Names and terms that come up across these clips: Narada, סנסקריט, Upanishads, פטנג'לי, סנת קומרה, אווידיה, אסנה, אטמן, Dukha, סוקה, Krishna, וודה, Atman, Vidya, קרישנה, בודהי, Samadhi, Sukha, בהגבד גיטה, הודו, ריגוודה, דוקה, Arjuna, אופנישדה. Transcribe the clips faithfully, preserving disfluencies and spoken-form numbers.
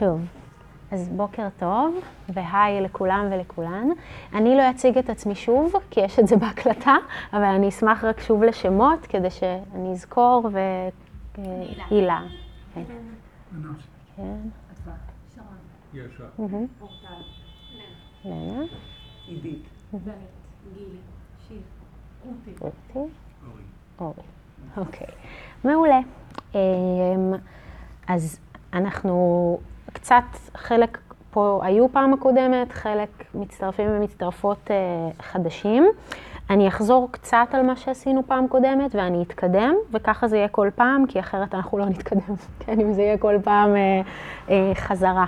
טוב, אז בוקר טוב והי לכולם ולכולן. אני לא אציג את עצמי שוב כי יש את זה בהקלטה, אבל אני אשמח רק שוב לשמות כדי שאני אזכור ו... הילה. כן. כן. ישע. פורטל. לנה. עידית. דלת. גילה. שיר. אותי. אותי. אורי. אורי. אוקיי. מעולה. אז אנחנו קצת, חלק פה היו פעם הקודמת, חלק מצטרפים ומצטרפות חדשים. אני אחזור קצת על מה שעשינו פעם קודמת ואני אתקדם, וככה זה יהיה כל פעם, כי אחרת אנחנו לא נתקדם, כן, אם זה יהיה כל פעם אה, אה, חזרה.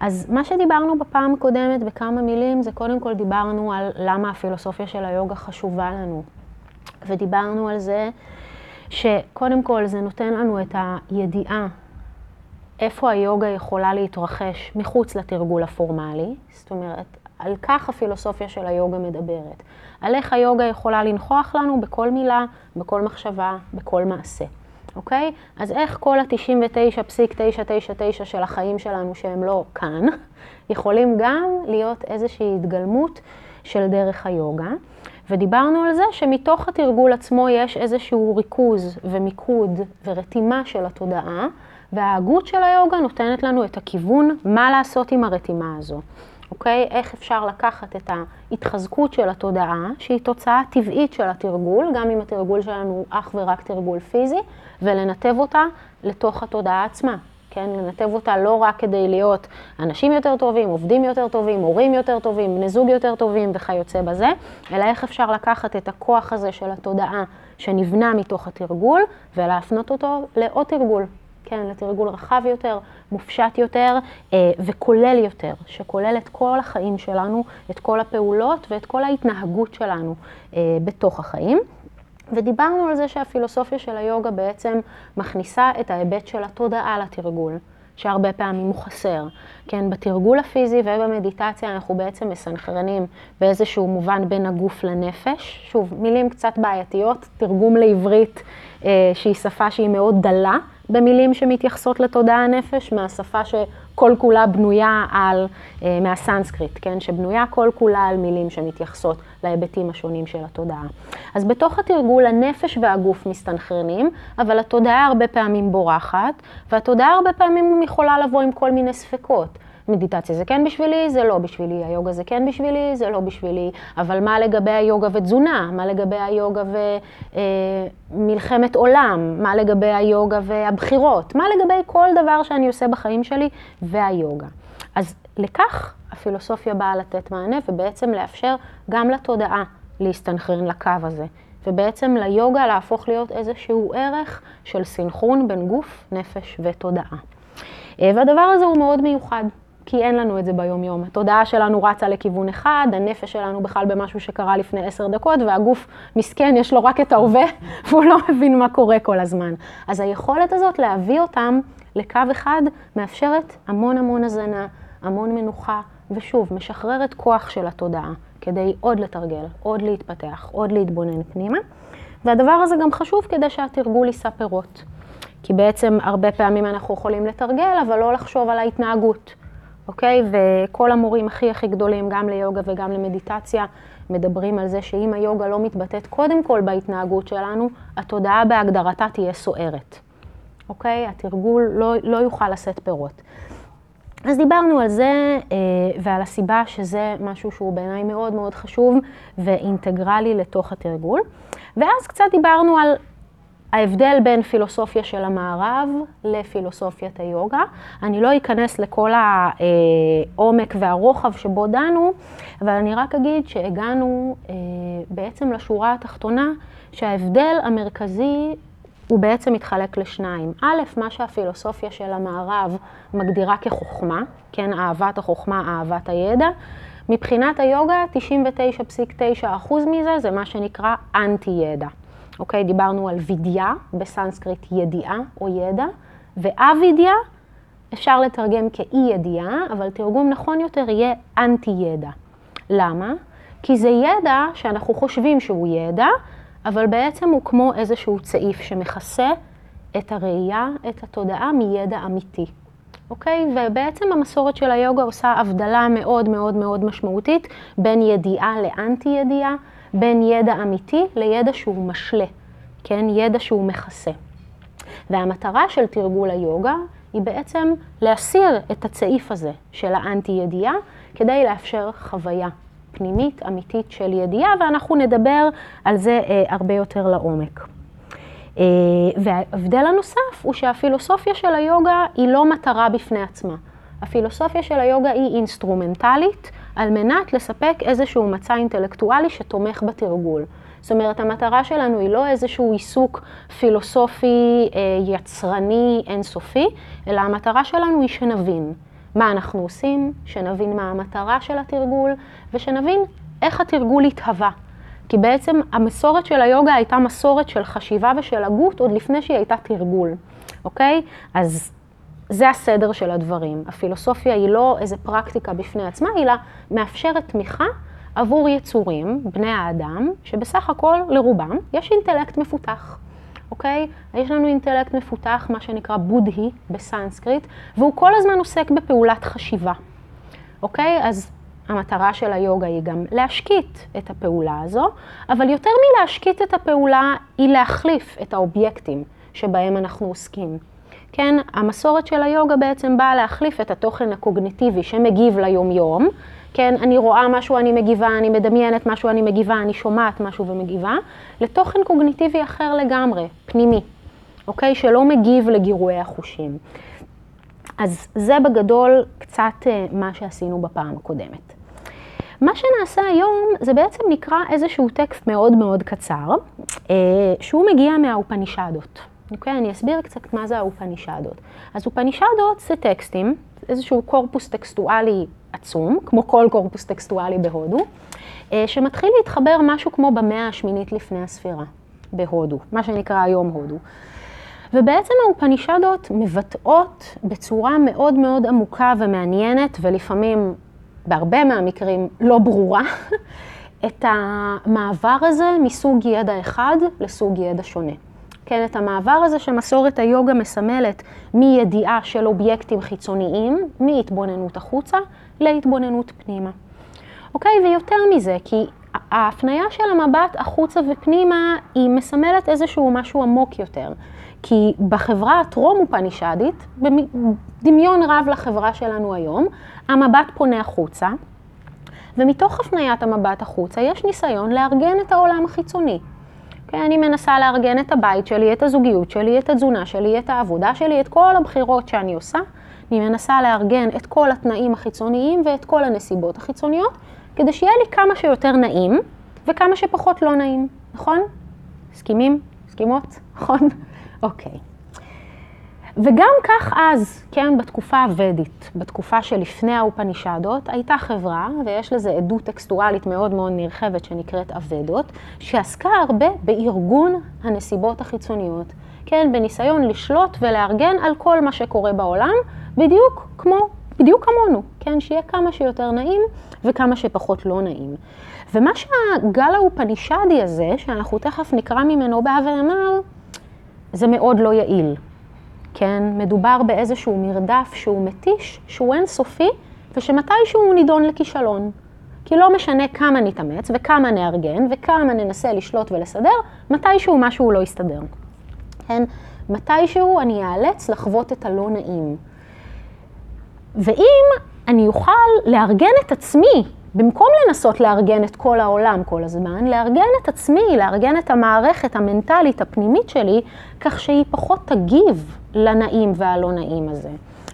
אז מה שדיברנו בפעם הקודמת בכמה מילים, זה קודם כל דיברנו על למה הפילוסופיה של היוגה חשובה לנו. ודיברנו על זה שקודם כל זה נותן לנו את הידיעה, איפה היוגה יכולה להתרחש מחוץ לתרגול הפורמלי, זאת אומרת, על כך הפילוסופיה של היוגה מדברת. על איך היוגה יכולה לנחוח לנו בכל מילה, בכל מחשבה, בכל מעשה. אוקיי? אז איך כל ה-תשעים ותשע נקודה תשע תשע תשע של החיים שלנו שהם לא כאן, יכולים גם להיות איזושהי התגלמות של דרך היוגה. ודיברנו על זה שמתוך התרגול עצמו יש איזשהו ריכוז ומיקוד ורתימה של התודעה, וההגות של היוגה נותנת לנו את הכיוון מה לעשות עם הרתימה הזו. אוקיי? איך אפשר לקחת את ההתחזקות של התודעה, שהיא תוצאה טבעית של התרגול, גם אם התרגול שלנו אך ורק תרגול פיזי, ולנתב אותה לתוך התודעה עצמה. כן? לנתב אותה לא רק כדי להיות אנשים יותר טובים, עובדים יותר טובים, הורים יותר טובים, בני זוג יותר טובים וכיוצא בזה, אלא איך אפשר לקחת את הכוח הזה של התודעה שנבנה מתוך התרגול, ולהפנות אותו לעוד תרגול. כן, לתרגול רחב יותר, מופשט יותר וכולל יותר, שכולל את כל החיים שלנו, את כל הפעולות ואת כל ההתנהגות שלנו בתוך החיים. ודיברנו על זה שהפילוסופיה של היוגה בעצם מכניסה את ההיבט של התודעה לתרגול, שהרבה פעמים הוא חסר. כן, בתרגול הפיזי ובמדיטציה אנחנו בעצם מסנכרנים באיזשהו מובן בין הגוף לנפש. שוב, מילים קצת בעייתיות, תרגום לעברית שהיא שפה שהיא מאוד דלה, במילים שמתייחסות לתודעה הנפש, מהשפה שכל כולה בנויה על, מהסנסקריט, כן? שבנויה כל כולה על מילים שמתייחסות להיבטים השונים של התודעה. אז בתוך התרגול הנפש והגוף מסתנכרנים, אבל התודעה הרבה פעמים בורחת, והתודעה הרבה פעמים יכולה לבוא עם כל מיני ספקות. מדיטציה זה כן בשבילי, זה לא בשבילי, היוגה זה כן בשבילי, זה לא בשבילי, אבל מה לגבי היוגה ותזונה? מה לגבי היוגה ומלחמת עולם? מה לגבי היוגה והבחירות? מה לגבי כל דבר שאני עושה בחיים שלי והיוגה? אז לכך הפילוסופיה באה לתת מענה ובעצם לאפשר גם לתודעה להסתנכרן לקו הזה. ובעצם ליוגה להפוך להיות איזשהו ערך של סנכרון בין גוף, נפש ותודעה. והדבר הזה הוא מאוד מיוחד. כי אין לנו את זה ביום יום. התודעה שלנו רצה לכיוון אחד, הנפש שלנו בכלל במשהו שקרה לפני עשר דקות, והגוף מסכן, יש לו רק את ההווה, והוא לא מבין מה קורה כל הזמן. אז היכולת הזאת להביא אותם לקו אחד, מאפשרת המון המון הזנה, המון מנוחה, ושוב, משחררת כוח של התודעה, כדי עוד לתרגל, עוד להתפתח, עוד להתבונן פנימה. והדבר הזה גם חשוב כדי שהתרגול יישא פירות. כי בעצם הרבה פעמים אנחנו יכולים לתרגל, אבל לא לחשוב על ההתנהגות. אוקיי? וכל המורים הכי הכי גדולים, גם ליוגה וגם למדיטציה, מדברים על זה שאם היוגה לא מתבטאת קודם כל בהתנהגות שלנו, התודעה בהגדרתה תהיה סוערת. אוקיי? התרגול לא, לא יוכל לשאת פירות. אז דיברנו על זה ועל הסיבה שזה משהו שהוא בעיניי מאוד מאוד חשוב ואינטגרלי לתוך התרגול. ואז קצת דיברנו על ההבדל בין פילוסופיה של המערב לפילוסופיית היוגה. אני לא אכנס לכל העומק והרוחב שבו דנו, אבל אני רק אגיד שהגענו בעצם לשורה התחתונה, שההבדל המרכזי הוא בעצם מתחלק לשניים. א', מה שהפילוסופיה של המערב מגדירה כחוכמה, כן, אהבת החוכמה, אהבת הידע. מבחינת היוגה, תשעים ותשע נקודה תשע אחוז מזה זה מה שנקרא אנטי ידע. אוקיי, דיברנו על וידיה, בסנסקריט ידיעה או ידע, ואווידיה אפשר לתרגם כאי ידיעה, אבל תרגום נכון יותר יהיה אנטי ידע. למה? כי זה ידע שאנחנו חושבים שהוא ידע, אבל בעצם הוא כמו איזשהו צעיף שמכסה את הראייה, את התודעה מידע אמיתי. אוקיי? ובעצם המסורת של היוגה עושה הבדלה מאוד מאוד מאוד משמעותית בין ידיעה לאנטי ידיעה, בין ידע אמיתי לידע שהוא משלה, כן? ידע שהוא מכסה. והמטרה של תרגול היוגה היא בעצם להסיר את הצעיף הזה של האנטי ידיעה, כדי לאפשר חוויה פנימית אמיתית של ידיעה, ואנחנו נדבר על זה אה, הרבה יותר לעומק. אה, וההבדל הנוסף הוא שהפילוסופיה של היוגה היא לא מטרה בפני עצמה. הפילוסופיה של היוגה היא אינסטרומנטלית, על מנת לספק איזשהו מצע אינטלקטואלי שתומך בתרגול. זאת אומרת, המטרה שלנו היא לא איזשהו עיסוק פילוסופי, יצרני, אינסופי, אלא המטרה שלנו היא שנבין מה אנחנו עושים, שנבין מה המטרה של התרגול, ושנבין איך התרגול התהווה. כי בעצם המסורת של היוגה הייתה מסורת של חשיבה ושל הגות עוד לפני שהיא הייתה תרגול. אוקיי? אז זה הסדר של הדברים. הפילוסופיה היא לא איזו פרקטיקה בפני עצמה, אלא מאפשרת תמיכה עבור יצורים, בני האדם, שבסך הכל לרובם יש אינטלקט מפותח. אוקיי? יש לנו אינטלקט מפותח, מה שנקרא בודהי בסנסקריט, והוא כל הזמן עוסק בפעולת חשיבה. אוקיי? אז המטרה של היוגה היא גם להשקיט את הפעולה הזו, אבל יותר מלהשקיט את הפעולה היא להחליף את האובייקטים שבהם אנחנו עוסקים. כן, המסורת של היוגה בעצם באה להחליף את התוכן הקוגניטיבי שמגיב ליום יום. כן, אני רואה משהו, אני מגיבה, אני מדמיינת משהו, אני מגיבה, אני שומעת משהו ומגיבה, לתוכן קוגניטיבי אחר לגמרי, פנימי, אוקיי? שלא מגיב לגירועי החושים. אז זה בגדול קצת מה שעשינו בפעם הקודמת. מה שנעשה היום זה בעצם נקרא איזשהו טקסט מאוד מאוד קצר, שהוא מגיע מהאופנישדות. אוקיי, אני אסביר קצת מה זה האופנישדות. אז אופנישדות זה טקסטים, איזשהו קורפוס טקסטואלי עצום, כמו כל קורפוס טקסטואלי בהודו, שמתחיל להתחבר משהו כמו במאה השמינית לפני הספירה, בהודו, מה שנקרא היום הודו. ובעצם האופנישדות מבטאות בצורה מאוד מאוד עמוקה ומעניינת, ולפעמים בהרבה מהמקרים לא ברורה, את המעבר הזה מסוג ידע אחד לסוג ידע שונה. כן, את המעבר הזה שמסורת היוגה מסמלת מידיעה של אובייקטים חיצוניים, מהתבוננות החוצה להתבוננות פנימה. אוקיי, ויותר מזה, כי ההפניה של המבט החוצה ופנימה היא מסמלת איזשהו משהו עמוק יותר. כי בחברה הטרום אופנישדית, בדמיון רב לחברה שלנו היום, המבט פונה החוצה, ומתוך הפניית המבט החוצה יש ניסיון לארגן את העולם החיצוני. אני מנסה לארגן את הבית שלי, את הזוגיות שלי, את התזונה שלי, את העבודה שלי, את כל הבחירות שאני עושה. אני מנסה לארגן את כל התנאים החיצוניים ואת כל הנסיבות החיצוניות, כדי שיהיה לי כמה שיותר נעים וכמה שפחות לא נעים. נכון? מסכימים? מסכימות? נכון? אוקיי. וגם כך אז, כן, בתקופה הוודית, בתקופה שלפני האופנישדות, הייתה חברה, ויש לזה עדות טקסטואלית מאוד מאוד נרחבת שנקראת הוודות, שעסקה הרבה בארגון הנסיבות החיצוניות, כן, בניסיון לשלוט ולארגן על כל מה שקורה בעולם, בדיוק כמו, בדיוק כמונו, כן, שיהיה כמה שיותר נעים וכמה שפחות לא נעים. ומה שהגל האופנישדי הזה, שאנחנו תכף נקרא ממנו בא ואמר, זה מאוד לא יעיל. כן, מדובר באיזשהו מרדף שהוא מתיש, שהוא אינסופי, ושמתישהו הוא נידון לכישלון. כי לא משנה כמה נתאמץ וכמה נארגן וכמה ננסה לשלוט ולסדר, מתישהו משהו לא יסתדר. כן, מתישהו אני אאלץ לחוות את הלא נעים. ואם אני אוכל לארגן את עצמי, במקום לנסות לארגן את כל העולם כל הזמן, לארגן את עצמי, לארגן את המערכת המנטלית הפנימית שלי, כך שהיא פחות תגיב לנעים והלא נעים הזה.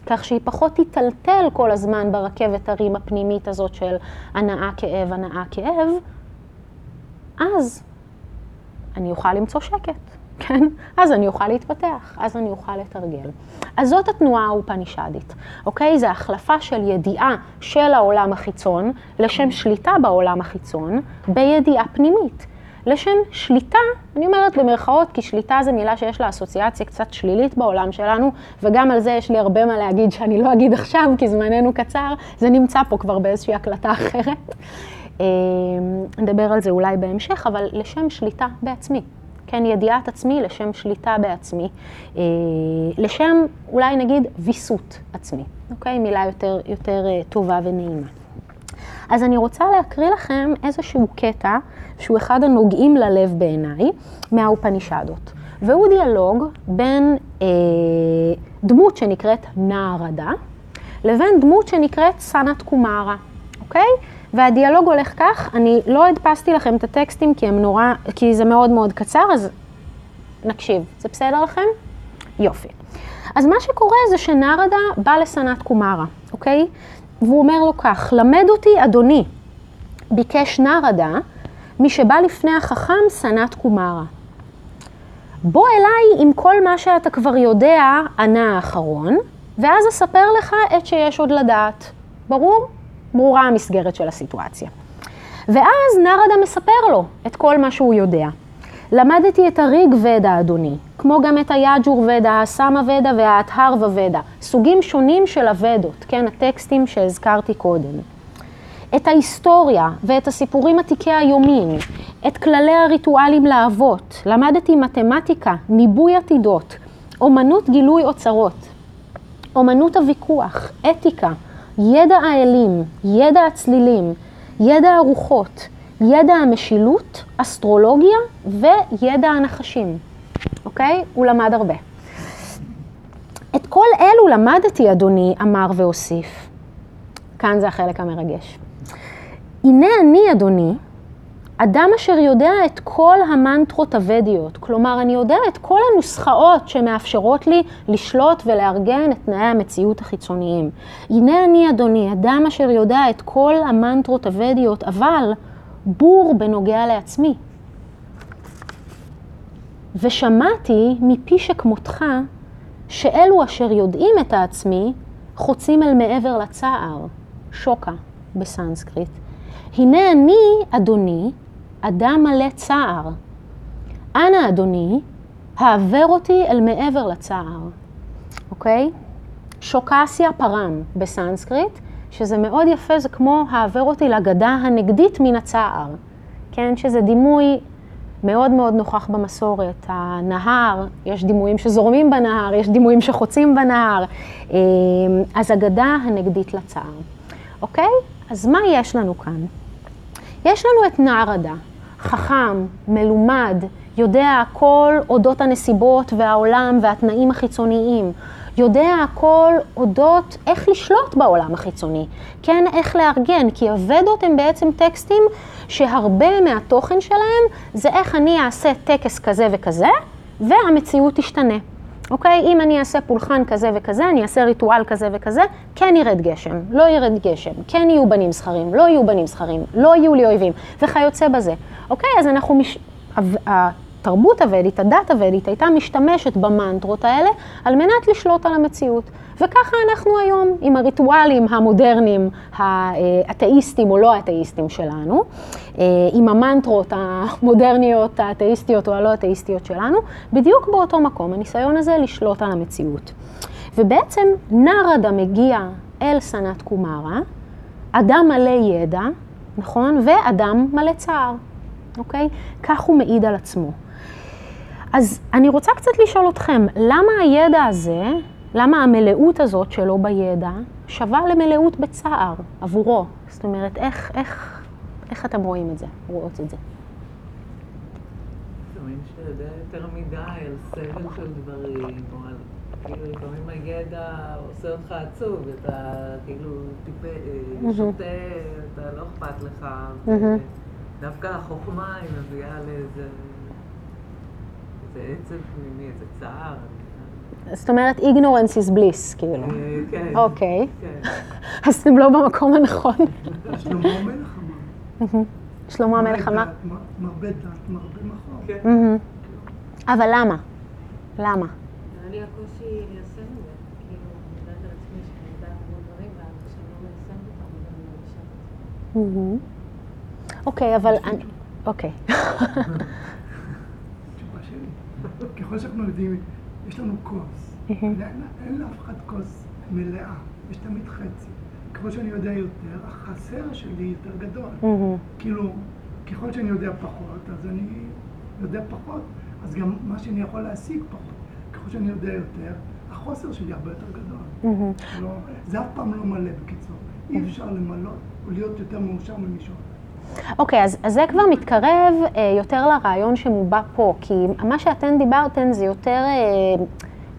כך שהיא פחות תיטלטל כל הזמן ברכבת הרים הפנימית הזאת של הנאה כאב, הנאה כאב, אז אני אוכל למצוא שקט, כן? אז אני אוכל להתפתח, אז אני אוכל לתרגל. אז זאת התנועה האופנישדית, אוקיי? זה החלפה של ידיעה של העולם החיצון, לשם שליטה בעולם החיצון, בידיעה פנימית. לשם שליטה, אני אומרת במרכאות, כי שליטה זה מילה שיש לה אסוציאציה קצת שלילית בעולם שלנו, וגם על זה יש לי הרבה מה להגיד שאני לא אגיד עכשיו, כי זמננו קצר, זה נמצא פה כבר באיזושהי הקלטה אחרת. נדבר על זה אולי בהמשך, אבל לשם שליטה בעצמי. כן, ידיעת עצמי לשם שליטה בעצמי, לשם אולי נגיד ויסות עצמי, אוקיי? מילה יותר, יותר טובה ונעימה. אז אני רוצה להקריא לכם איזשהו קטע שהוא אחד הנוגעים ללב בעיניי מהאופנישדות. והוא דיאלוג בין אה, דמות שנקראת נארדה לבין דמות שנקראת סנת קומרה, אוקיי? והדיאלוג הולך כך, אני לא הדפסתי לכם את הטקסטים כי הם נורא, כי זה מאוד מאוד קצר, אז נקשיב. זה בסדר לכם? יופי. אז מה שקורה זה שנארדה בא לסנת קומרה, אוקיי? והוא אומר לו כך, למד אותי אדוני, ביקש נארדה, מי שבא לפני החכם סנת קומרה. בוא אליי עם כל מה שאתה כבר יודע, ענה האחרון, ואז אספר לך את שיש עוד לדעת. ברור? ברורה המסגרת של הסיטואציה. ואז נארדה מספר לו את כל מה שהוא יודע. למדתי את הריגוודה, אדוני, כמו גם את היאג'ורודה, הסמאוודה והאתהרוודה, סוגים שונים של הוודות, כן, הטקסטים שהזכרתי קודם. את ההיסטוריה ואת הסיפורים עתיקי היומין, את כללי הריטואלים לאבות, למדתי מתמטיקה, ניבוי עתידות, אומנות גילוי אוצרות, אומנות הוויכוח, אתיקה, ידע האלים, ידע הצלילים, ידע הרוחות, ידע המשילות, אסטרולוגיה וידע הנחשים. אוקיי? הוא למד הרבה. את כל אלו למדתי, אדוני, אמר והוסיף. כאן זה החלק המרגש. הנה אני, אדוני, אדם אשר יודע את כל המנטרות הוודיות, כלומר אני יודע את כל הנוסחאות שמאפשרות לי לשלוט ולארגן את תנאי המציאות החיצוניים. הנה אני, אדוני, אדם אשר יודע את כל המנטרות הוודיות, אבל בור בנוגע לעצמי. ושמעתי מפי שכמותך שאלו אשר יודעים את העצמי חוצים אל מעבר לצער, שוקה בסנסקריט. הנה אני, אדוני, אדם מלא צער. אנא, אדוני, העבר אותי אל מעבר לצער. אוקיי? שוקסיה פרם בסנסקריט, שזה מאוד יפה, זה כמו העבר אותי לגדה הנגדית מן הצער. כן? שזה דימוי מאוד מאוד נוכח במסורת. הנהר, יש דימויים שזורמים בנהר, יש דימויים שחוצים בנהר. אז הגדה הנגדית לצער. אוקיי? אז מה יש לנו כאן? יש לנו את נארדה, חכם, מלומד, יודע הכל אודות הנסיבות והעולם והתנאים החיצוניים, יודע הכל אודות איך לשלוט בעולם החיצוני, כן, איך לארגן, כי הוודות הם בעצם טקסטים שהרבה מהתוכן שלהם זה איך אני אעשה טקס כזה וכזה והמציאות תשתנה. אוקיי, אם אני אעשה פולחן כזה וכזה, אני אעשה ריטואל כזה וכזה, כן ירד גשם, לא ירד גשם, כן יהיו בנים זכרים, לא יהיו בנים זכרים, לא יהיו לי אויבים, וכיוצא בזה. אוקיי, אז אנחנו, מש... התרבות הוודית, הדת הוודית, הייתה משתמשת במנטרות האלה, על מנת לשלוט על המציאות. וככה אנחנו היום, עם הריטואלים המודרניים, האתאיסטים או לא האתאיסטים שלנו, עם המנטרות המודרניות, האתאיסטיות או הלא אתאיסטיות שלנו, בדיוק באותו מקום, הניסיון הזה לשלוט על המציאות. ובעצם נארדה מגיע אל סנת קומרה, אדם מלא ידע, נכון? ואדם מלא צער, אוקיי? כך הוא מעיד על עצמו. אז אני רוצה קצת לשאול אתכם, למה הידע הזה, למה המלאות הזאת שלו בידע שווה למלאות בצער עבורו? זאת אומרת, איך, איך, איך אתם רואים את זה, רואות את זה? לפעמים שיודע יותר מדי על סבל של דברים, או על, כאילו, לפעמים הידע עושה אותך עצוב, אתה כאילו טיפה, שותה, אתה לא אכפת לך, דווקא החוכמה היא מביאה לאיזה, איזה עצב פנימי, איזה צער. זאת אומרת, ignorance is bliss, כאילו. כן. אוקיי. אז אתם לא במקום הנכון. שלמה המלך אמר. שלמה המלך אמר. מרבה דעת, מרבה מחר. כן. אבל למה? למה? אני הקושי ליישם את זה, כאילו, אני יודעת על עצמי שאני יודעת כמו דברים, ואז כשאני לא מיישמת אותם, אז אני לא מיישמת אותם. אוקיי, אבל אני... אוקיי. תשובה שלי. ככל שאנחנו יודעים... יש לנו כוס, אין לאף אחד כוס מלאה, יש תמיד חצי. ככל שאני יודע יותר, החסר שלי יותר גדול. כאילו, ככל שאני יודע פחות, אז אני יודע פחות, אז גם מה שאני יכול להשיג פחות. ככל שאני יודע יותר, החוסר שלי הרבה יותר גדול. Mm-hmm. לא, זה אף פעם לא מלא בקיצור. Mm-hmm. אי אפשר למלות או להיות יותר מאושר ממישהו. אוקיי, okay, אז, אז זה כבר מתקרב אה, יותר לרעיון שמובע פה, כי מה שאתן דיברתן זה יותר אה,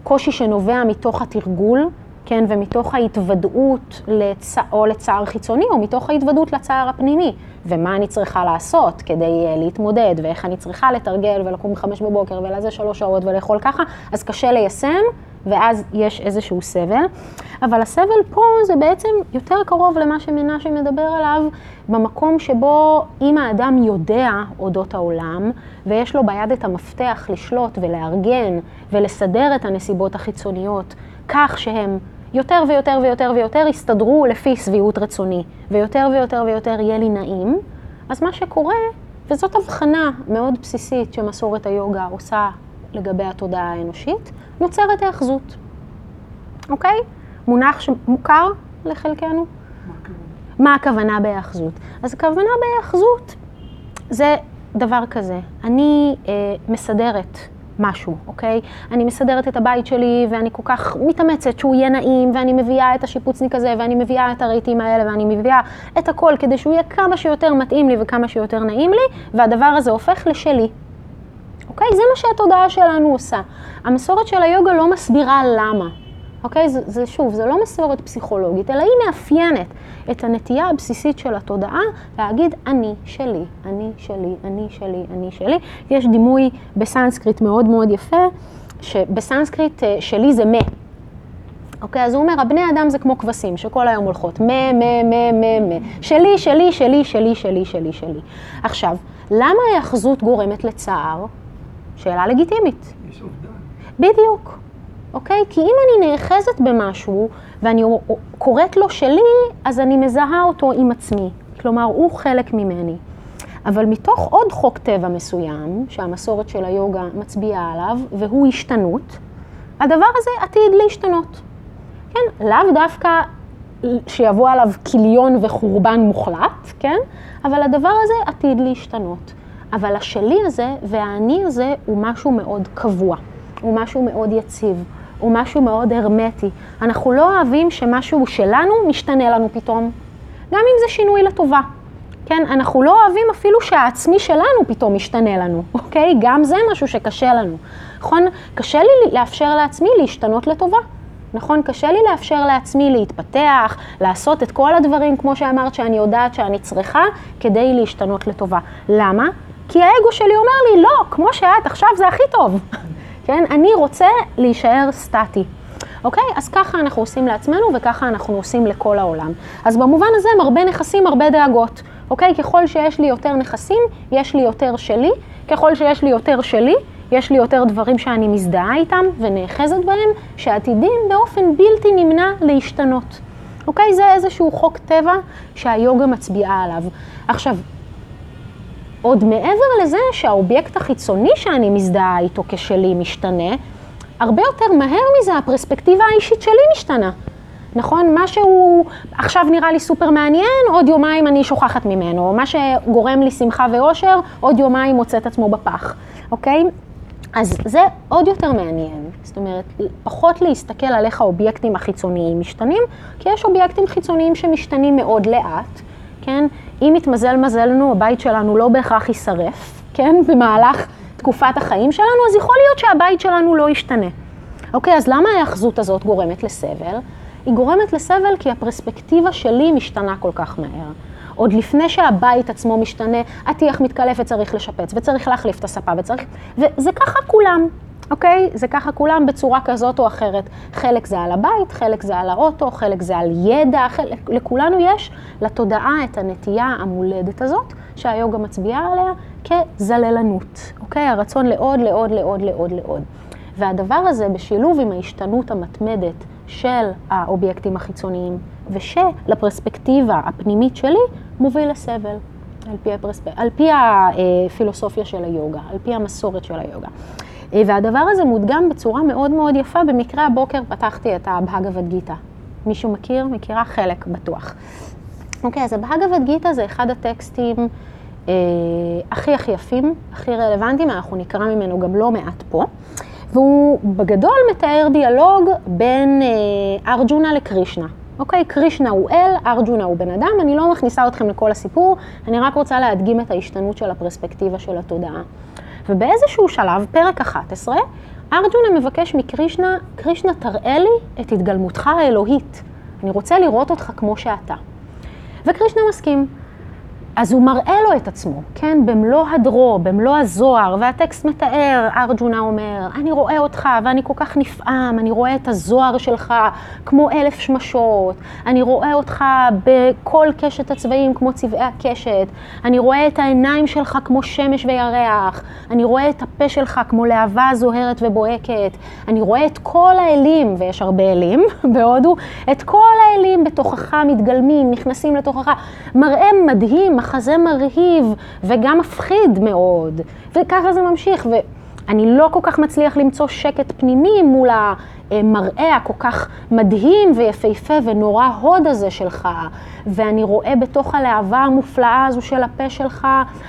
קושי שנובע מתוך התרגול, כן, ומתוך ההתוודעות לצ... או לצער חיצוני, או מתוך ההתוודעות לצער הפנימי, ומה אני צריכה לעשות כדי uh, להתמודד, ואיך אני צריכה לתרגל ולקום חמש בבוקר ולזה שלוש שעות ולאכול ככה, אז קשה ליישם, ואז יש איזשהו סבל. אבל הסבל פה זה בעצם יותר קרוב למה שמנשה מדבר עליו, במקום שבו אם האדם יודע אודות העולם, ויש לו ביד את המפתח לשלוט ולארגן ולסדר את הנסיבות החיצוניות, כך שהם יותר ויותר ויותר ויותר יסתדרו לפי סביעות רצוני, ויותר ויותר ויותר יהיה לי נעים, אז מה שקורה, וזאת הבחנה מאוד בסיסית שמסורת היוגה עושה לגבי התודעה האנושית, נוצרת ההאחזות. אוקיי? מונח שמוכר לחלקנו. מה הכוונה? מה הכוונה בהאחזות? אז הכוונה בהאחזות זה דבר כזה. אני אה, מסדרת משהו, אוקיי? אני מסדרת את הבית שלי ואני כל כך מתאמצת שהוא יהיה נעים, ואני מביאה את השיפוצניק הזה, ואני מביאה את הרהיטים האלה, ואני מביאה את הכל כדי שהוא יהיה כמה שיותר מתאים לי וכמה שיותר נעים לי, והדבר הזה הופך לשלי. אוקיי? זה מה שהתודעה שלנו עושה. המסורת של היוגה לא מסבירה למה. אוקיי? זה, זה שוב, זה לא מסורת פסיכולוגית, אלא היא מאפיינת את הנטייה הבסיסית של התודעה להגיד אני שלי, אני שלי, אני שלי, אני שלי. יש דימוי בסנסקריט מאוד מאוד יפה, שבסנסקריט שלי זה מה. אוקיי? אז הוא אומר, הבני אדם זה כמו כבשים, שכל היום הולכות מה, מה, מה, מה, מה. שלי, שלי, שלי, שלי, שלי, שלי, שלי. עכשיו, למה ההאחזות גורמת לצער? שאלה לגיטימית. יש עובדה. בדיוק. אוקיי? כי אם אני נאחזת במשהו ואני קוראת לו שלי, אז אני מזהה אותו עם עצמי. כלומר, הוא חלק ממני. אבל מתוך עוד חוק טבע מסוים, שהמסורת של היוגה מצביעה עליו, והוא השתנות, הדבר הזה עתיד להשתנות. כן? לאו דווקא שיבוא עליו כיליון וחורבן מוחלט, כן? אבל הדבר הזה עתיד להשתנות. אבל השלי הזה והאני הזה הוא משהו מאוד קבוע, הוא משהו מאוד יציב, הוא משהו מאוד הרמטי. אנחנו לא אוהבים שמשהו שלנו משתנה לנו פתאום, גם אם זה שינוי לטובה. כן, אנחנו לא אוהבים אפילו שהעצמי שלנו פתאום משתנה לנו, אוקיי? גם זה משהו שקשה לנו. נכון? קשה לי לאפשר לעצמי להשתנות לטובה. נכון? קשה לי לאפשר לעצמי להתפתח, לעשות את כל הדברים, כמו שאמרת, שאני יודעת שאני צריכה, כדי להשתנות לטובה. למה? כי האגו שלי אומר לי, לא, כמו שאת, עכשיו זה הכי טוב. כן? אני רוצה להישאר סטטי. אוקיי? אז ככה אנחנו עושים לעצמנו, וככה אנחנו עושים לכל העולם. אז במובן הזה, הרבה נכסים, הרבה דאגות. אוקיי? ככל שיש לי יותר נכסים, יש לי יותר שלי. ככל שיש לי יותר שלי, יש לי יותר דברים שאני מזדהה איתם ונאחזת בהם, שעתידים באופן בלתי נמנע להשתנות. אוקיי? זה איזשהו חוק טבע שהיוגה מצביעה עליו. עכשיו, עוד מעבר לזה שהאובייקט החיצוני שאני מזדהה איתו כשלי משתנה, הרבה יותר מהר מזה הפרספקטיבה האישית שלי משתנה. נכון? מה שהוא עכשיו נראה לי סופר מעניין, עוד יומיים אני שוכחת ממנו. מה שגורם לי שמחה ואושר, עוד יומיים מוצא את עצמו בפח. אוקיי? אז זה עוד יותר מעניין. זאת אומרת, פחות להסתכל על איך האובייקטים החיצוניים משתנים, כי יש אובייקטים חיצוניים שמשתנים מאוד לאט, כן? אם יתמזל מזלנו, הבית שלנו לא בהכרח יישרף, כן? במהלך תקופת החיים שלנו, אז יכול להיות שהבית שלנו לא ישתנה. אוקיי, אז למה ההאחזות הזאת גורמת לסבל? היא גורמת לסבל כי הפרספקטיבה שלי משתנה כל כך מהר. עוד לפני שהבית עצמו משתנה, עתיך מתקלף וצריך לשפץ, וצריך להחליף את הספה, וצריך... וזה ככה כולם, אוקיי? זה ככה כולם בצורה כזאת או אחרת. חלק זה על הבית, חלק זה על האוטו, חלק זה על ידע, חלק... לכולנו יש לתודעה את הנטייה המולדת הזאת, שהיוגה מצביעה עליה כזללנות, אוקיי? הרצון לעוד, לעוד, לעוד, לעוד, לעוד. והדבר הזה בשילוב עם ההשתנות המתמדת של האובייקטים החיצוניים, ושלפרספקטיבה הפנימית שלי מוביל לסבל, על פי, הפרספ... על פי הפילוסופיה של היוגה, על פי המסורת של היוגה. והדבר הזה מודגם בצורה מאוד מאוד יפה, במקרה הבוקר פתחתי את הבהגבד גיטה. מישהו מכיר? מכירה? חלק בטוח. אוקיי, אז הבהגבד גיטה זה אחד הטקסטים הכי הכי יפים, הכי רלוונטיים, אנחנו נקרא ממנו גם לא מעט פה. והוא בגדול מתאר דיאלוג בין ארג'ונה לקרישנה. אוקיי, קרישנה הוא אל, ארג'ונה הוא בן אדם, אני לא מכניסה אתכם לכל הסיפור, אני רק רוצה להדגים את ההשתנות של הפרספקטיבה של התודעה. ובאיזשהו שלב, פרק אחת עשרה, ארג'ונה מבקש מקרישנה, קרישנה תראה לי את התגלמותך האלוהית. אני רוצה לראות אותך כמו שאתה. וקרישנה מסכים. אז הוא מראה לו את עצמו, כן? במלוא הדרו, במלוא הזוהר, והטקסט מתאר, ארג'ונה אומר, אני רואה אותך ואני כל כך נפעם, אני רואה את הזוהר שלך כמו אלף שמשות, אני רואה אותך בכל קשת הצבעים כמו צבעי הקשת, אני רואה את העיניים שלך כמו שמש וירח, אני רואה את הפה שלך כמו להבה זוהרת ובועקת, אני רואה את כל האלים, ויש הרבה אלים בהודו, את כל האלים בתוכך מתגלמים, נכנסים לתוכך, מראה מדהים, מחזה מרהיב וגם מפחיד מאוד, וככה זה ממשיך, ואני לא כל כך מצליח למצוא שקט פנימי מול המראה הכל כך מדהים ויפהפה ונורא הוד הזה שלך, ואני רואה בתוך הלהבה המופלאה הזו של הפה שלך,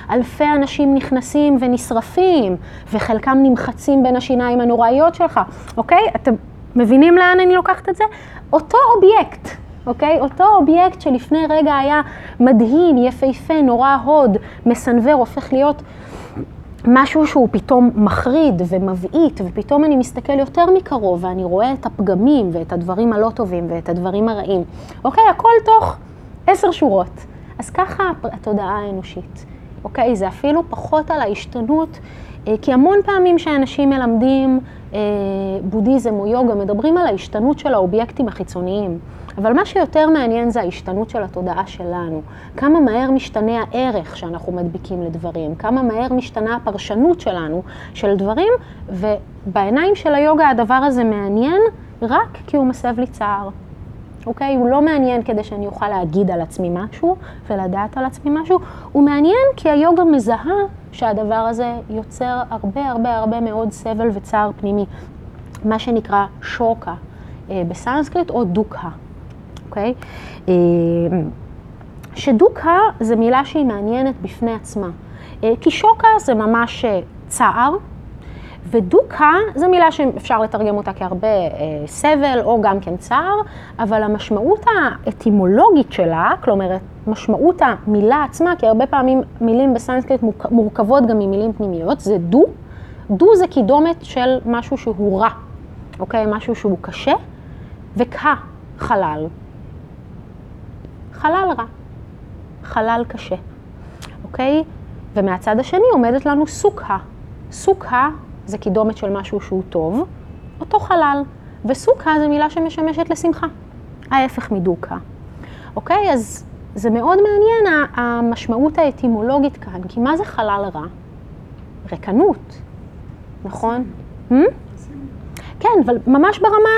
אלפי אנשים נכנסים ונשרפים, וחלקם נמחצים בין השיניים הנוראיות שלך, אוקיי? אתם מבינים לאן אני לוקחת את זה? אותו אובייקט. אוקיי? אותו אובייקט שלפני רגע היה מדהים, יפהפה, נורא הוד, מסנבר, הופך להיות משהו שהוא פתאום מחריד ומבעית, ופתאום אני מסתכל יותר מקרוב, ואני רואה את הפגמים ואת הדברים הלא טובים ואת הדברים הרעים. אוקיי? הכל תוך עשר שורות. אז ככה התודעה האנושית. אוקיי? זה אפילו פחות על ההשתנות, כי המון פעמים שאנשים מלמדים בודהיזם או יוגה, מדברים על ההשתנות של האובייקטים החיצוניים. אבל מה שיותר מעניין זה ההשתנות של התודעה שלנו. כמה מהר משתנה הערך שאנחנו מדביקים לדברים, כמה מהר משתנה הפרשנות שלנו של דברים, ובעיניים של היוגה הדבר הזה מעניין רק כי הוא מסב לי צער. אוקיי? הוא לא מעניין כדי שאני אוכל להגיד על עצמי משהו ולדעת על עצמי משהו, הוא מעניין כי היוגה מזהה שהדבר הזה יוצר הרבה הרבה הרבה מאוד סבל וצער פנימי, מה שנקרא שוקה בסנסקריט או דוקה. אוקיי? שדוקה זה מילה שהיא מעניינת בפני עצמה, כי שוקה זה ממש צער, ודוקה זה מילה שאפשר לתרגם אותה כהרבה סבל או גם כן צער, אבל המשמעות האטימולוגית שלה, כלומר משמעות המילה עצמה, כי הרבה פעמים מילים בסנסקריט מורכבות גם ממילים פנימיות, זה דו, דו זה קידומת של משהו שהוא רע, אוקיי? משהו שהוא קשה, וקה חלל. חלל רע. חלל קשה. אוקיי? ומהצד השני עומדת לנו סוקה. סוקה זה קידומת של משהו שהוא טוב, אותו חלל. וסוקה זה מילה שמשמשת לשמחה. ההפך מדוקה. אוקיי? אז זה מאוד מעניין המשמעות האטימולוגית כאן, כי מה זה חלל רע? ריקנות. נכון? Hmm? כן, אבל ממש ברמה,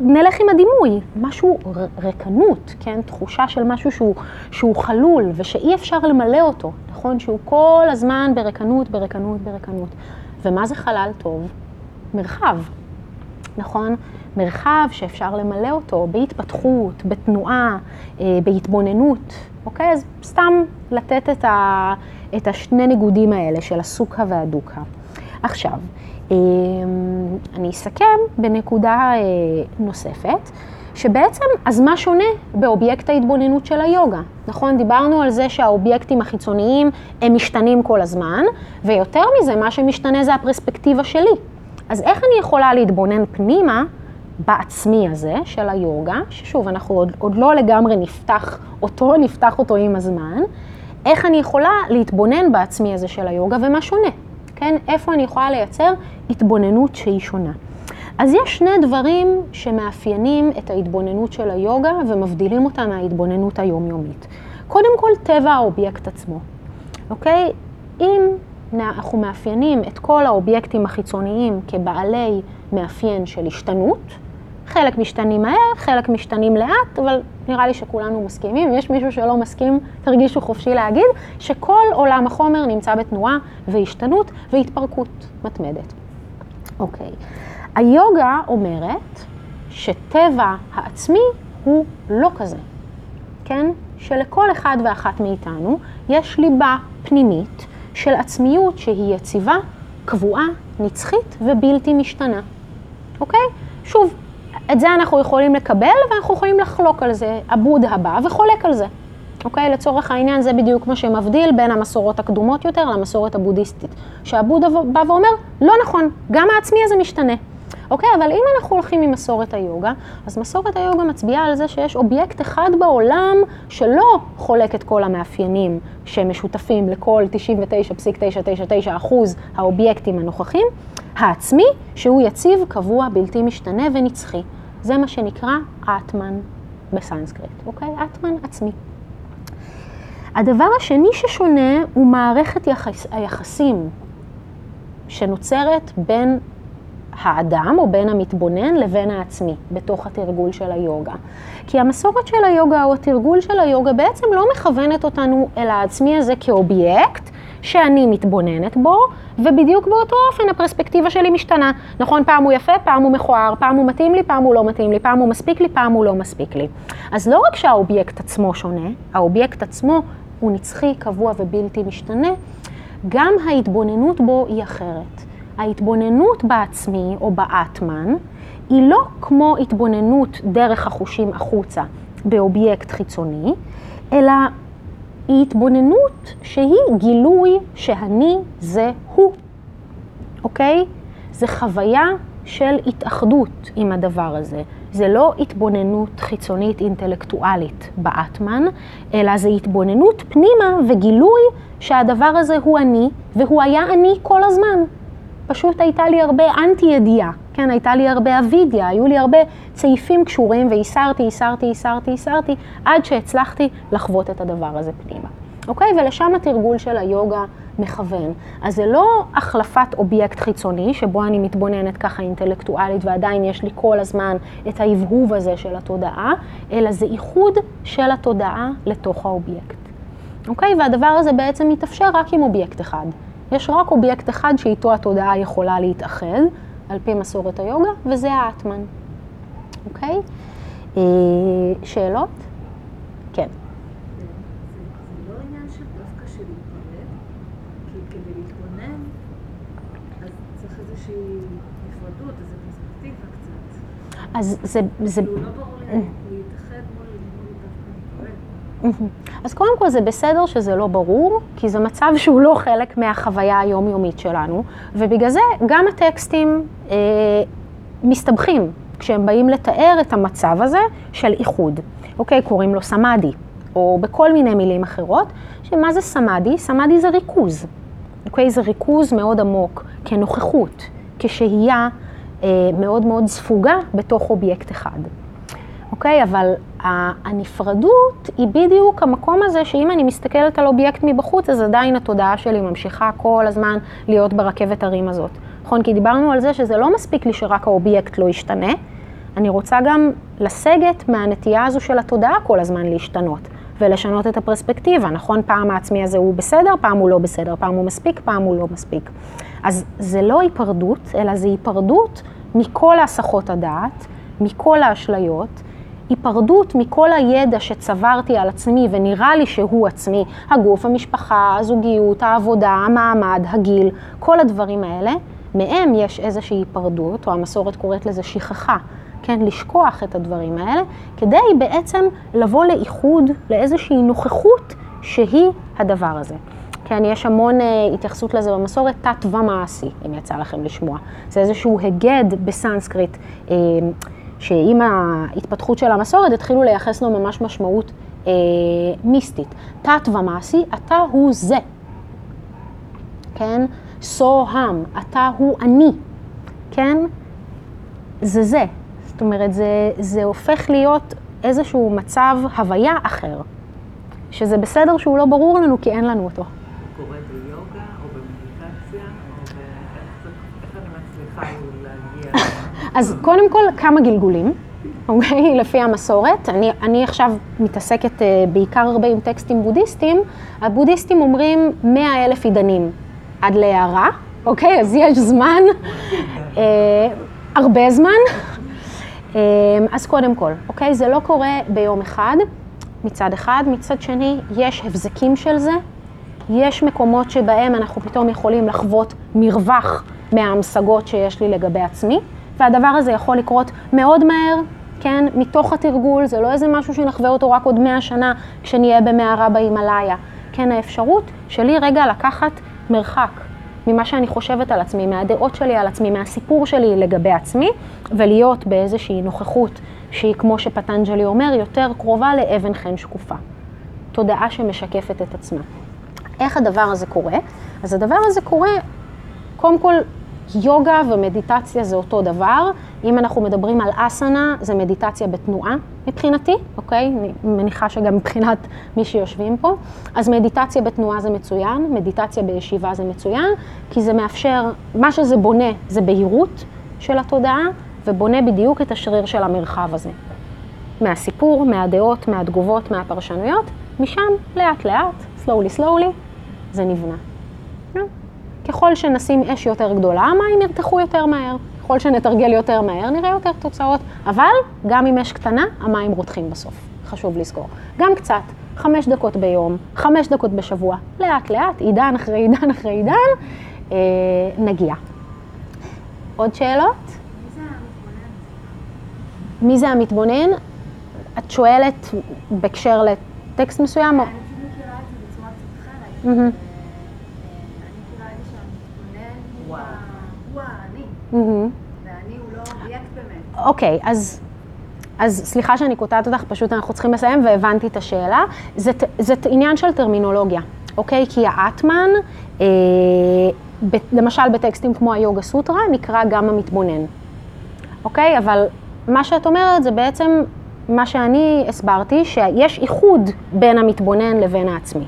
נלך עם הדימוי, משהו ריקנות, כן? תחושה של משהו שהוא, שהוא חלול ושאי אפשר למלא אותו, נכון? שהוא כל הזמן בריקנות, בריקנות, בריקנות. ומה זה חלל טוב? מרחב, נכון? מרחב שאפשר למלא אותו בהתפתחות, בתנועה, בהתבוננות, אוקיי? אז סתם לתת את, ה, את השני ניגודים האלה של הסוקה והדוקה. עכשיו, אני אסכם בנקודה נוספת, שבעצם אז מה שונה באובייקט ההתבוננות של היוגה, נכון? דיברנו על זה שהאובייקטים החיצוניים הם משתנים כל הזמן, ויותר מזה מה שמשתנה זה הפרספקטיבה שלי. אז איך אני יכולה להתבונן פנימה בעצמי הזה של היוגה, ששוב אנחנו עוד, עוד לא לגמרי נפתח אותו, נפתח אותו עם הזמן, איך אני יכולה להתבונן בעצמי הזה של היוגה ומה שונה? כן, איפה אני יכולה לייצר התבוננות שהיא שונה. אז יש שני דברים שמאפיינים את ההתבוננות של היוגה ומבדילים אותה מההתבוננות היומיומית. קודם כל, טבע האובייקט עצמו. אוקיי? אם אנחנו מאפיינים את כל האובייקטים החיצוניים כבעלי מאפיין של השתנות, חלק משתנים מהר, חלק משתנים לאט, אבל נראה לי שכולנו מסכימים. אם יש מישהו שלא מסכים, תרגישו חופשי להגיד שכל עולם החומר נמצא בתנועה והשתנות והתפרקות מתמדת. אוקיי. היוגה אומרת שטבע העצמי הוא לא כזה. כן? שלכל אחד ואחת מאיתנו יש ליבה פנימית של עצמיות שהיא יציבה, קבועה, נצחית ובלתי משתנה. אוקיי? שוב, את זה אנחנו יכולים לקבל ואנחנו יכולים לחלוק על זה. הבוד הבא וחולק על זה. אוקיי? לצורך העניין זה בדיוק מה שמבדיל בין המסורות הקדומות יותר למסורת הבודהיסטית. שהבודה בא ואומר, לא נכון, גם העצמי הזה משתנה. אוקיי, אבל אם אנחנו הולכים ממסורת היוגה, אז מסורת היוגה מצביעה על זה שיש אובייקט אחד בעולם שלא חולק את כל המאפיינים שמשותפים לכל תשעים ותשע נקודה תשע תשע תשע אחוז האובייקטים הנוכחים, העצמי שהוא יציב, קבוע, בלתי משתנה ונצחי. זה מה שנקרא אטמן בסנסקריט, אוקיי? אטמן עצמי. הדבר השני ששונה הוא מערכת יחס, היחסים שנוצרת בין האדם או בין המתבונן לבין העצמי בתוך התרגול של היוגה. כי המסורת של היוגה או התרגול של היוגה בעצם לא מכוונת אותנו אל העצמי הזה כאובייקט שאני מתבוננת בו, ובדיוק באותו אופן הפרספקטיבה שלי משתנה. נכון, פעם הוא יפה, פעם הוא מכוער, פעם הוא מתאים לי, פעם הוא לא מתאים לי, פעם הוא מספיק לי, פעם הוא לא מספיק לי. אז לא רק שהאובייקט עצמו שונה, האובייקט עצמו הוא נצחי, קבוע ובלתי משתנה, גם ההתבוננות בו היא אחרת. ההתבוננות בעצמי או באטמן היא לא כמו התבוננות דרך החושים החוצה באובייקט חיצוני, אלא היא התבוננות שהיא גילוי שאני זה הוא, אוקיי? זה חוויה של התאחדות עם הדבר הזה. זה לא התבוננות חיצונית אינטלקטואלית באטמן, אלא זה התבוננות פנימה וגילוי שהדבר הזה הוא אני, והוא היה אני כל הזמן. פשוט הייתה לי הרבה אנטי ידיעה, כן, הייתה לי הרבה אבידיה, היו לי הרבה צעיפים קשורים, והיסרתי, יסרתי, יסרתי, יסרתי, עד שהצלחתי לחוות את הדבר הזה פנימה. אוקיי? ולשם התרגול של היוגה מכוון. אז זה לא החלפת אובייקט חיצוני, שבו אני מתבוננת ככה אינטלקטואלית, ועדיין יש לי כל הזמן את ההבהוב הזה של התודעה, אלא זה איחוד של התודעה לתוך האובייקט. אוקיי? והדבר הזה בעצם מתאפשר רק עם אובייקט אחד. יש רק אובייקט אחד שאיתו התודעה יכולה להתאחד, על פי מסורת היוגה, וזה האטמן. אוקיי? שאלות? כן. זה לא עניין של דווקא של להתפרד, כי כדי להתבונן, אז צריך איזושהי נפרדות, איזו פרספקטיבה קצת. אז זה... זה לא ברור להתאחד מול דווקא להתפרד. אז קודם כל זה בסדר שזה לא ברור, כי זה מצב שהוא לא חלק מהחוויה היומיומית שלנו, ובגלל זה גם הטקסטים אה, מסתבכים כשהם באים לתאר את המצב הזה של איחוד. אוקיי, קוראים לו סמאדי, או בכל מיני מילים אחרות, שמה זה סמאדי? סמאדי זה ריכוז. אוקיי, זה ריכוז מאוד עמוק, כנוכחות, כשהיה אה, מאוד מאוד ספוגה בתוך אובייקט אחד. אוקיי, אבל הנפרדות היא בדיוק המקום הזה שאם אני מסתכלת על אובייקט מבחוץ, אז עדיין התודעה שלי ממשיכה כל הזמן להיות ברכבת הרים הזאת. נכון? כי דיברנו על זה שזה לא מספיק לי שרק האובייקט לא ישתנה, אני רוצה גם לסגת מהנטייה הזו של התודעה כל הזמן להשתנות, ולשנות את הפרספקטיבה. נכון? פעם העצמי הזה הוא בסדר, פעם הוא לא בסדר, פעם הוא מספיק, פעם הוא לא מספיק. אז זה לא היפרדות, אלא זה היפרדות מכל ההסחות הדעת, מכל האשליות, היפרדות מכל הידע שצברתי על עצמי ונראה לי שהוא עצמי, הגוף, המשפחה, הזוגיות, העבודה, המעמד, הגיל, כל הדברים האלה, מהם יש איזושהי היפרדות, או המסורת קוראת לזה שכחה, כן, לשכוח את הדברים האלה, כדי בעצם לבוא לאיחוד, לאיזושהי נוכחות שהיא הדבר הזה. כן, יש המון uh, התייחסות לזה במסורת, תת ומעשי, אם יצא לכם לשמוע. זה איזשהו הגד בסנסקריט, uh, שעם ההתפתחות של המסורת התחילו לייחס לו ממש משמעות אה, מיסטית. תת ומעשי, אתה הוא זה. כן? So ham, אתה הוא אני. כן? זה זה. זאת אומרת, זה, זה הופך להיות איזשהו מצב הוויה אחר. שזה בסדר שהוא לא ברור לנו כי אין לנו אותו. הוא קורה ביוגה או במדיטציה או איך אני מצליחה להגיע... אז קודם כל, כמה גלגולים, אוקיי, לפי המסורת. אני, אני עכשיו מתעסקת בעיקר הרבה עם טקסטים בודהיסטים. הבודהיסטים אומרים מאה אלף עידנים עד להערה, אוקיי? אז יש זמן, אה, הרבה זמן. אה, אז קודם כל, אוקיי? זה לא קורה ביום אחד, מצד אחד. מצד שני, יש הבזקים של זה. יש מקומות שבהם אנחנו פתאום יכולים לחוות מרווח מההמשגות שיש לי לגבי עצמי. והדבר הזה יכול לקרות מאוד מהר, כן? מתוך התרגול, זה לא איזה משהו שנחווה אותו רק עוד מאה שנה כשנהיה במערה בהימלאיה. כן, האפשרות שלי רגע לקחת מרחק ממה שאני חושבת על עצמי, מהדעות שלי על עצמי, מהסיפור שלי לגבי עצמי, ולהיות באיזושהי נוכחות שהיא, כמו שפטנג'לי אומר, יותר קרובה לאבן חן שקופה. תודעה שמשקפת את עצמה. איך הדבר הזה קורה? אז הדבר הזה קורה, קודם כל, יוגה ומדיטציה זה אותו דבר. אם אנחנו מדברים על אסנה, זה מדיטציה בתנועה מבחינתי, אוקיי? אני מניחה שגם מבחינת מי שיושבים פה. אז מדיטציה בתנועה זה מצוין, מדיטציה בישיבה זה מצוין, כי זה מאפשר, מה שזה בונה זה בהירות של התודעה, ובונה בדיוק את השריר של המרחב הזה. מהסיפור, מהדעות, מהתגובות, מהפרשנויות, משם לאט לאט, slowly slowly, זה נבנה. ככל שנשים אש יותר גדולה, המים ירתחו יותר מהר. ככל שנתרגל יותר מהר, נראה יותר תוצאות. אבל גם אם אש קטנה, המים רותחים בסוף. חשוב לזכור. גם קצת, חמש דקות ביום, חמש דקות בשבוע, לאט לאט, עידן אחרי עידן אחרי עידן, אה, נגיע. עוד שאלות? מי זה המתבונן? מי זה המתבונן? את שואלת בקשר לטקסט מסוים? אני מכירה את זה בצורה קצת אחרת. ואני הוא לא אובייקט באמת. אוקיי, אז, אז סליחה שאני קוטעת אותך, פשוט אנחנו צריכים לסיים והבנתי את השאלה. זה, זה עניין של טרמינולוגיה, אוקיי? כי האטמן, אה, ב, למשל בטקסטים כמו היוגה סוטרה, נקרא גם המתבונן. אוקיי? אבל מה שאת אומרת זה בעצם מה שאני הסברתי, שיש איחוד בין המתבונן לבין העצמי.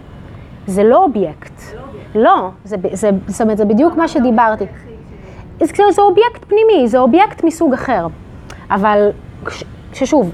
זה לא אובייקט. זה לא אובייקט. לא, זה, זה, זאת אומרת, זה בדיוק מה שדיברתי. זה אובייקט פנימי, זה אובייקט מסוג אחר. אבל ששוב,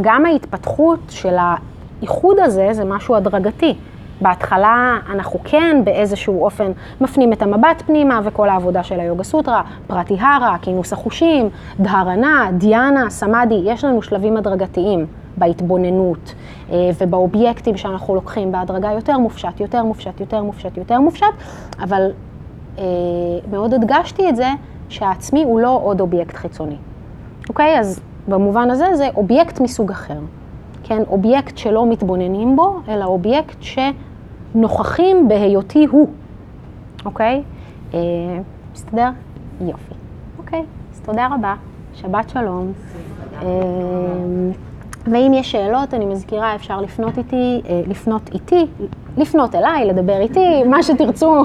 גם ההתפתחות של האיחוד הזה זה משהו הדרגתי. בהתחלה אנחנו כן באיזשהו אופן מפנים את המבט פנימה, וכל העבודה של היוגה סוטרה, פרטיהרה, כינוס החושים, דהרנה, דיאנה, סמאדי, יש לנו שלבים הדרגתיים בהתבוננות ובאובייקטים שאנחנו לוקחים בהדרגה יותר מופשט, יותר מופשט, יותר מופשט, יותר מופשט, אבל מאוד הדגשתי את זה שהעצמי הוא לא עוד אובייקט חיצוני. אוקיי? אז במובן הזה זה אובייקט מסוג אחר. כן? אובייקט שלא מתבוננים בו, אלא אובייקט שנוכחים בהיותי הוא. אוקיי? מסתדר? יופי. אוקיי? אז תודה רבה. שבת שלום. ואם יש שאלות, אני מזכירה, אפשר לפנות איתי, לפנות איתי, לפנות אליי, לדבר איתי, מה שתרצו.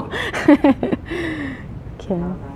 כן.